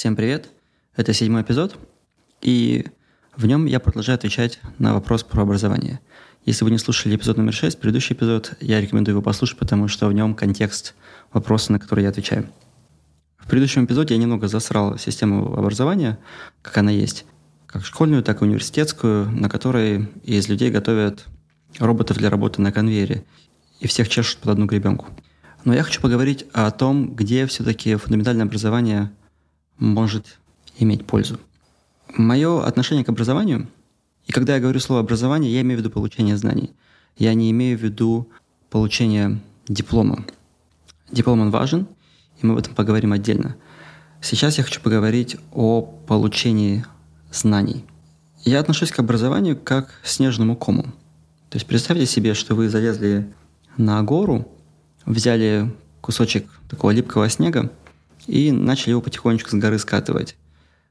Всем привет, это 7-й эпизод, и в нем я продолжаю отвечать на вопрос про образование. Если вы не слушали эпизод номер 6, предыдущий эпизод, я рекомендую его послушать, потому что в нем контекст вопроса, на который я отвечаю. В предыдущем эпизоде я немного засрал систему образования, как она есть, как школьную, так и университетскую, на которой из людей готовят роботов для работы на конвейере, и всех чешут под одну гребенку. Но я хочу поговорить о том, где все-таки фундаментальное образование может иметь пользу. Мое отношение к образованию, и когда я говорю слово «образование», я имею в виду получение знаний. Я не имею в виду получение диплома. Диплом, он важен, и мы об этом поговорим отдельно. Сейчас я хочу поговорить о получении знаний. Я отношусь к образованию как к снежному кому. То есть представьте себе, что вы залезли на гору, взяли кусочек такого липкого снега и начали его потихонечку с горы скатывать.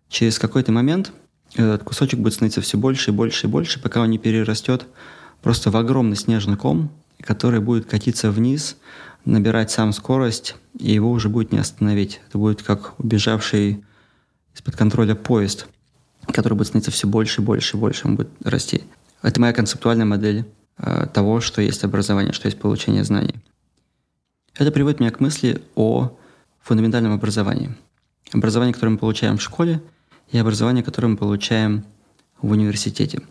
Через какой-то момент этот кусочек будет становиться все больше и больше и больше, пока он не перерастет просто в огромный снежный ком, который будет катиться вниз, набирать сам скорость, и его уже будет не остановить. Это будет как убежавший из-под контроля поезд, который будет становиться все больше и больше и больше, он будет расти. Это моя концептуальная модель того, что есть образование, что есть получение знаний. Это приводит меня к мысли о фундаментальном образовании. Образование, которое мы получаем в школе, и образование, которое мы получаем в университете.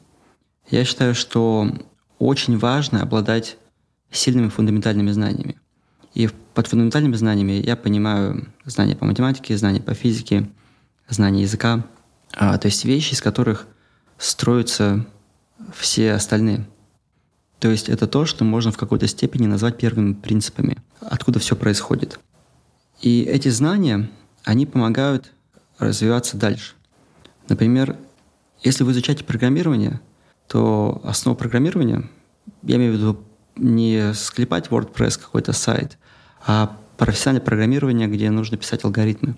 Я считаю, что очень важно обладать сильными фундаментальными знаниями. И под фундаментальными знаниями я понимаю знания по математике, знания по физике, знания языка, то есть вещи, из которых строятся все остальные. То есть это то, что можно в какой-то степени назвать первыми принципами, откуда все происходит. И эти знания, они помогают развиваться дальше. Например, если вы изучаете программирование, то основа программирования, я имею в виду не склепать WordPress какой-то сайт, а профессиональное программирование, где нужно писать алгоритмы.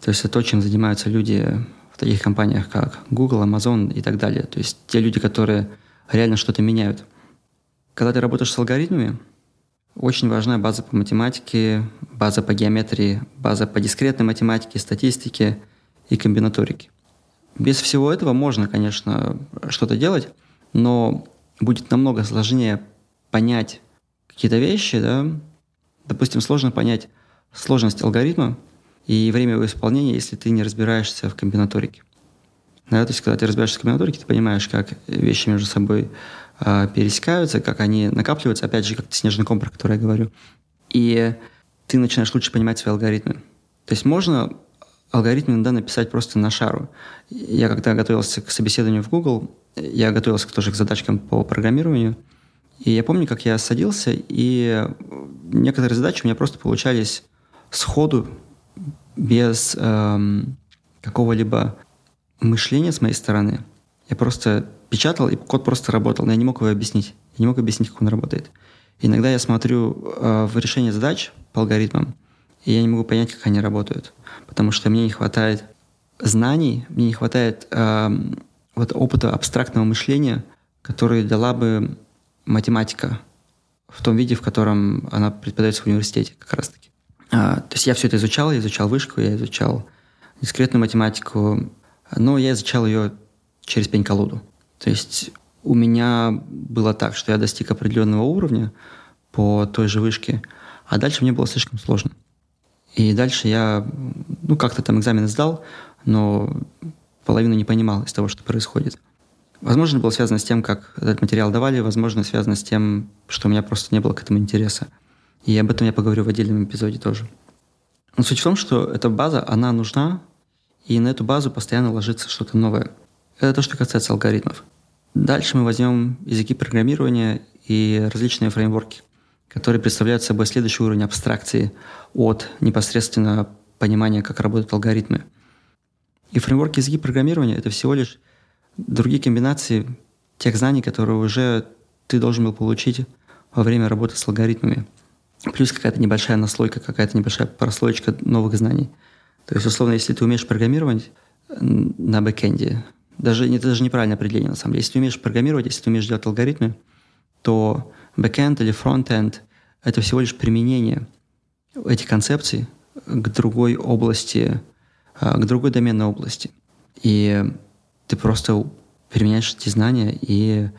То есть это то, чем занимаются люди в таких компаниях, как Google, Amazon и так далее. То есть те люди, которые реально что-то меняют. Когда ты работаешь с алгоритмами, очень важна база по математике, база по геометрии, база по дискретной математике, статистике и комбинаторике. Без всего этого можно, конечно, что-то делать, но будет намного сложнее понять какие-то вещи, да? Допустим, сложно понять сложность алгоритма и время его исполнения, если ты не разбираешься в комбинаторике. Да, то есть, когда ты разбираешься в комбинаторике, ты понимаешь, как вещи между собой пересекаются, как они накапливаются, опять же, как снежный ком, про который я говорю. И ты начинаешь лучше понимать свои алгоритмы. То есть можно алгоритмы иногда написать просто на шару. Я когда готовился к собеседованию в Google, я готовился тоже к задачкам по программированию, и я помню, как я садился, и некоторые задачи у меня просто получались сходу, без какого-либо мышления с моей стороны. Я просто печатал, и код просто работал, но я не мог его объяснить. Я не мог объяснить, как он работает. Иногда я смотрю в решение задач по алгоритмам, и я не могу понять, как они работают, потому что мне не хватает знаний, мне не хватает опыта абстрактного мышления, который дала бы математика в том виде, в котором она преподается в университете как раз-таки. То есть я все это изучал, я изучал вышку, я изучал дискретную математику, но я изучал ее через пень-колоду. То есть у меня было так, что я достиг определенного уровня по той же вышке, а дальше мне было слишком сложно. И дальше я как-то там экзамены сдал, но половину не понимал из того, что происходит. Возможно, было связано с тем, как этот материал давали, возможно, связано с тем, что у меня просто не было к этому интереса. И об этом я поговорю в отдельном эпизоде тоже. Но суть в том, что эта база, она нужна, и на эту базу постоянно ложится что-то новое. Это то, что касается алгоритмов. Дальше мы возьмем языки программирования и различные фреймворки, которые представляют собой следующий уровень абстракции от непосредственно понимания, как работают алгоритмы. И фреймворки языки программирования — это всего лишь другие комбинации тех знаний, которые уже ты должен был получить во время работы с алгоритмами. Плюс какая-то небольшая наслойка, какая-то небольшая прослоечка новых знаний. То есть, условно, если ты умеешь программировать на бэкэнде, это даже неправильное определение, на самом деле. Если ты умеешь программировать, если ты умеешь делать алгоритмы, то бэкэнд или фронтэнд — это всего лишь применение этих концепций к другой области к другой доменной области. И ты просто применяешь эти знания, и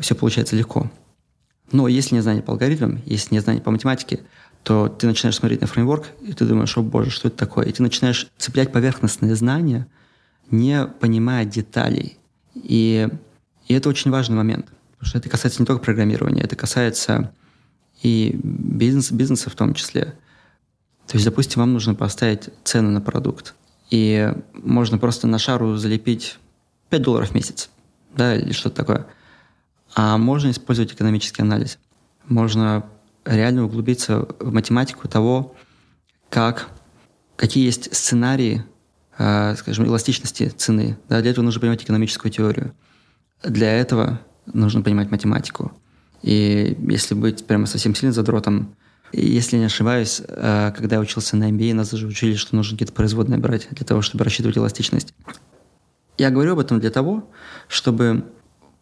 все получается легко. Но если не знание по алгоритмам, если не знание по математике, то ты начинаешь смотреть на фреймворк, и ты думаешь, о боже, что это такое? И ты начинаешь цеплять поверхностные знания, не понимая деталей. И это очень важный момент, потому что это касается не только программирования, это касается и бизнеса в том числе. То есть, допустим, вам нужно поставить цену на продукт, и можно просто на шару залепить $5 в месяц, да, или что-то такое. А можно использовать экономический анализ. Можно реально углубиться в математику того, какие есть сценарии, скажем, эластичности цены. Да, для этого нужно понимать экономическую теорию. Для этого нужно понимать математику. И если быть прямо совсем сильным задротом, если не ошибаюсь, когда я учился на MBA, нас даже учили, что нужно какие-то производные брать для того, чтобы рассчитывать эластичность. Я говорю об этом для того, чтобы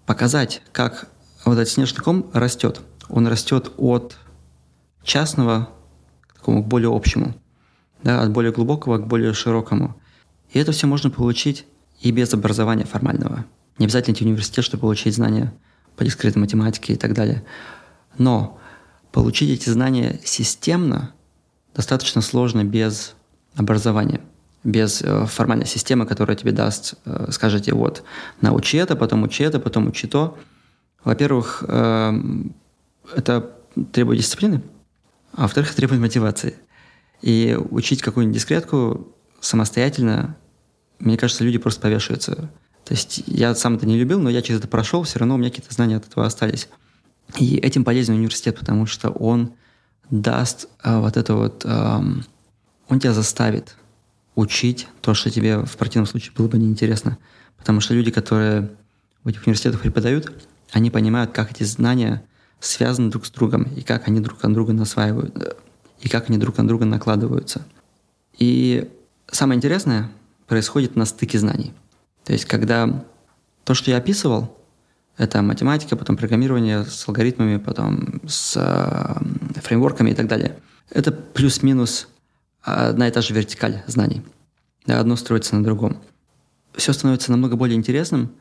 показать, как вот этот снежный ком растет. Он растет от частного к такому более общему, да, от более глубокого к более широкому. И это все можно получить и без образования формального. Не обязательно идти в университет, чтобы получить знания по дискретной математике и так далее. Но получить эти знания системно достаточно сложно без образования, без формальной системы, которая тебе даст, скажете, вот, научи это, потом учи это, потом учи то. Во-первых, это требует дисциплины, а во-вторых, требует мотивации. И учить какую-нибудь дискретку самостоятельно, мне кажется, люди просто повешаются. То есть я сам это не любил, но я через это прошел, все равно у меня какие-то знания от этого остались. И этим полезен университет, потому что он даст он тебя заставит учить то, что тебе в противном случае было бы неинтересно. Потому что люди, которые в этих университетах преподают, они понимают, как эти знания связаны друг с другом, и как они друг от друга насваивают, и как они друг от друга накладываются. И самое интересное происходит на стыке знаний. То есть когда то, что я описывал, это математика, потом программирование с алгоритмами, потом с фреймворками и так далее. Это плюс-минус одна и та же вертикаль знаний. Да, одно строится на другом. Все становится намного более интересным,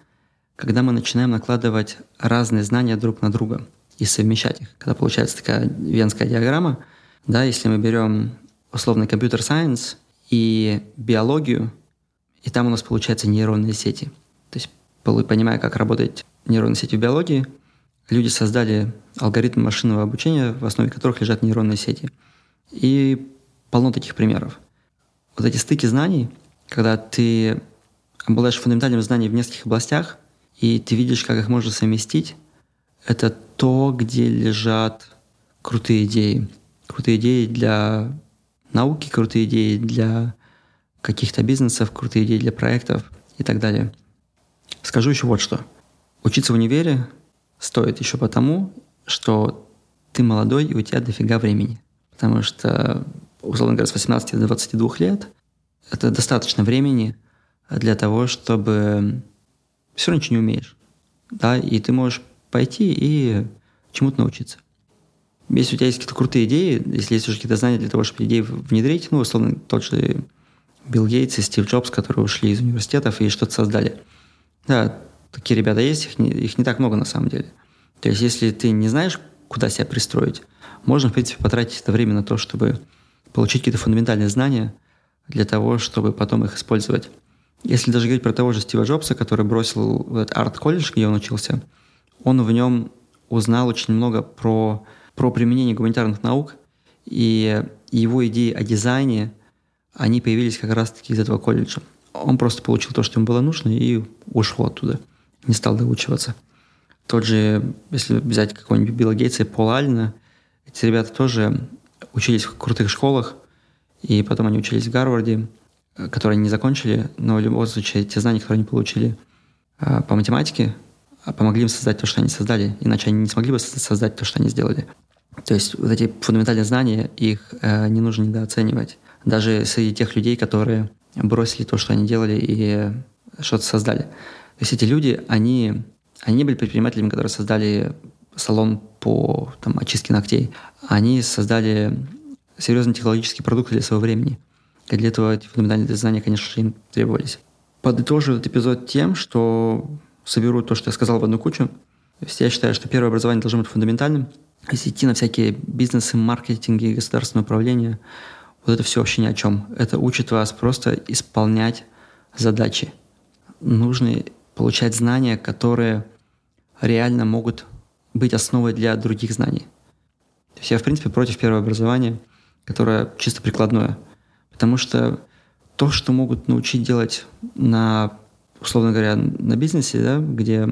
когда мы начинаем накладывать разные знания друг на друга и совмещать их. Когда получается такая венская диаграмма, да, если мы берем условный компьютер-сайенс и биологию, и там у нас получаются нейронные сети. То есть, понимая, как работает нейронные сети в биологии, люди создали алгоритмы машинного обучения, в основе которых лежат нейронные сети. И полно таких примеров. Вот эти стыки знаний, когда ты обладаешь фундаментальным знанием в нескольких областях, и ты видишь, как их можно совместить, это то, где лежат крутые идеи. Крутые идеи для науки, крутые идеи для каких-то бизнесов, крутые идеи для проектов и так далее. Скажу еще вот что. Учиться в универе стоит еще потому, что ты молодой и у тебя дофига времени. Потому что, условно говоря, с 18 до 22 лет это достаточно времени для того, чтобы все равно ничего не умеешь. Да? И ты можешь пойти и чему-то научиться. Если у тебя есть какие-то крутые идеи, если есть уже какие-то знания для того, чтобы идеи внедрить, ну, условно, тот же Билл Гейтс и Стив Джобс, которые ушли из университетов и что-то создали. Да, такие ребята есть, их не так много на самом деле. То есть если ты не знаешь, куда себя пристроить, можно, в принципе, потратить это время на то, чтобы получить какие-то фундаментальные знания для того, чтобы потом их использовать. Если даже говорить про того же Стива Джобса, который бросил этот арт-колледж, где он учился, он в нем узнал очень много про применение гуманитарных наук, и его идеи о дизайне, они появились как раз-таки из этого колледжа. Он просто получил то, что ему было нужно, и ушел оттуда. Не стал доучиваться. Тот же, если взять какого-нибудь Билла Гейтса и Пола Аллена, эти ребята тоже учились в крутых школах, и потом они учились в Гарварде, которые они не закончили, но в любом случае те знания, которые они получили по математике, помогли им создать то, что они создали, иначе они не смогли бы создать то, что они сделали. То есть вот эти фундаментальные знания, их не нужно недооценивать. Даже среди тех людей, которые бросили то, что они делали, и что-то создали. То есть эти люди, они не были предпринимателями, которые создали салон по очистке ногтей. Они создали серьезный технологический продукт для своего времени. И для этого эти фундаментальные знания, конечно, им требовались. Подытожу этот эпизод тем, что соберу то, что я сказал, в одну кучу. Я считаю, что первое образование должно быть фундаментальным. Если идти на всякие бизнесы, маркетинги, государственное управление, вот это все вообще ни о чем. Это учит вас просто исполнять задачи. Нужно получать знания, которые реально могут быть основой для других знаний. То есть я, в принципе, против первого образования, которое чисто прикладное. Потому что то, что могут научить делать на, условно говоря, на бизнесе, да, где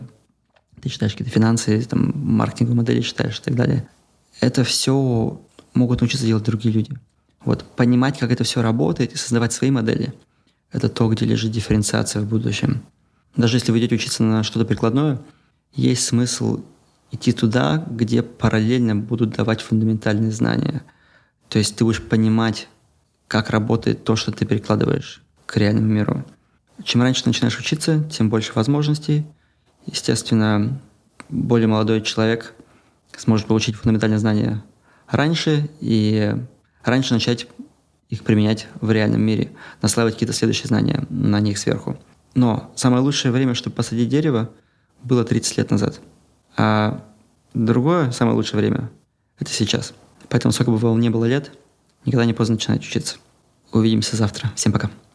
ты читаешь какие-то финансы, там, маркетинговые модели читаешь и так далее, это все могут научиться делать другие люди. Вот, понимать, как это все работает, и создавать свои модели – это то, где лежит дифференциация в будущем. Даже если вы идете учиться на что-то прикладное, есть смысл идти туда, где параллельно будут давать фундаментальные знания. То есть ты будешь понимать, как работает то, что ты перекладываешь к реальному миру. Чем раньше ты начинаешь учиться, тем больше возможностей. Естественно, более молодой человек сможет получить фундаментальные знания раньше и раньше начать их применять в реальном мире, наслаивать какие-то следующие знания на них сверху. Но самое лучшее время, чтобы посадить дерево, было 30 лет назад. А другое самое лучшее время – это сейчас. Поэтому, сколько бы вам не было лет, никогда не поздно начинать учиться. Увидимся завтра. Всем пока.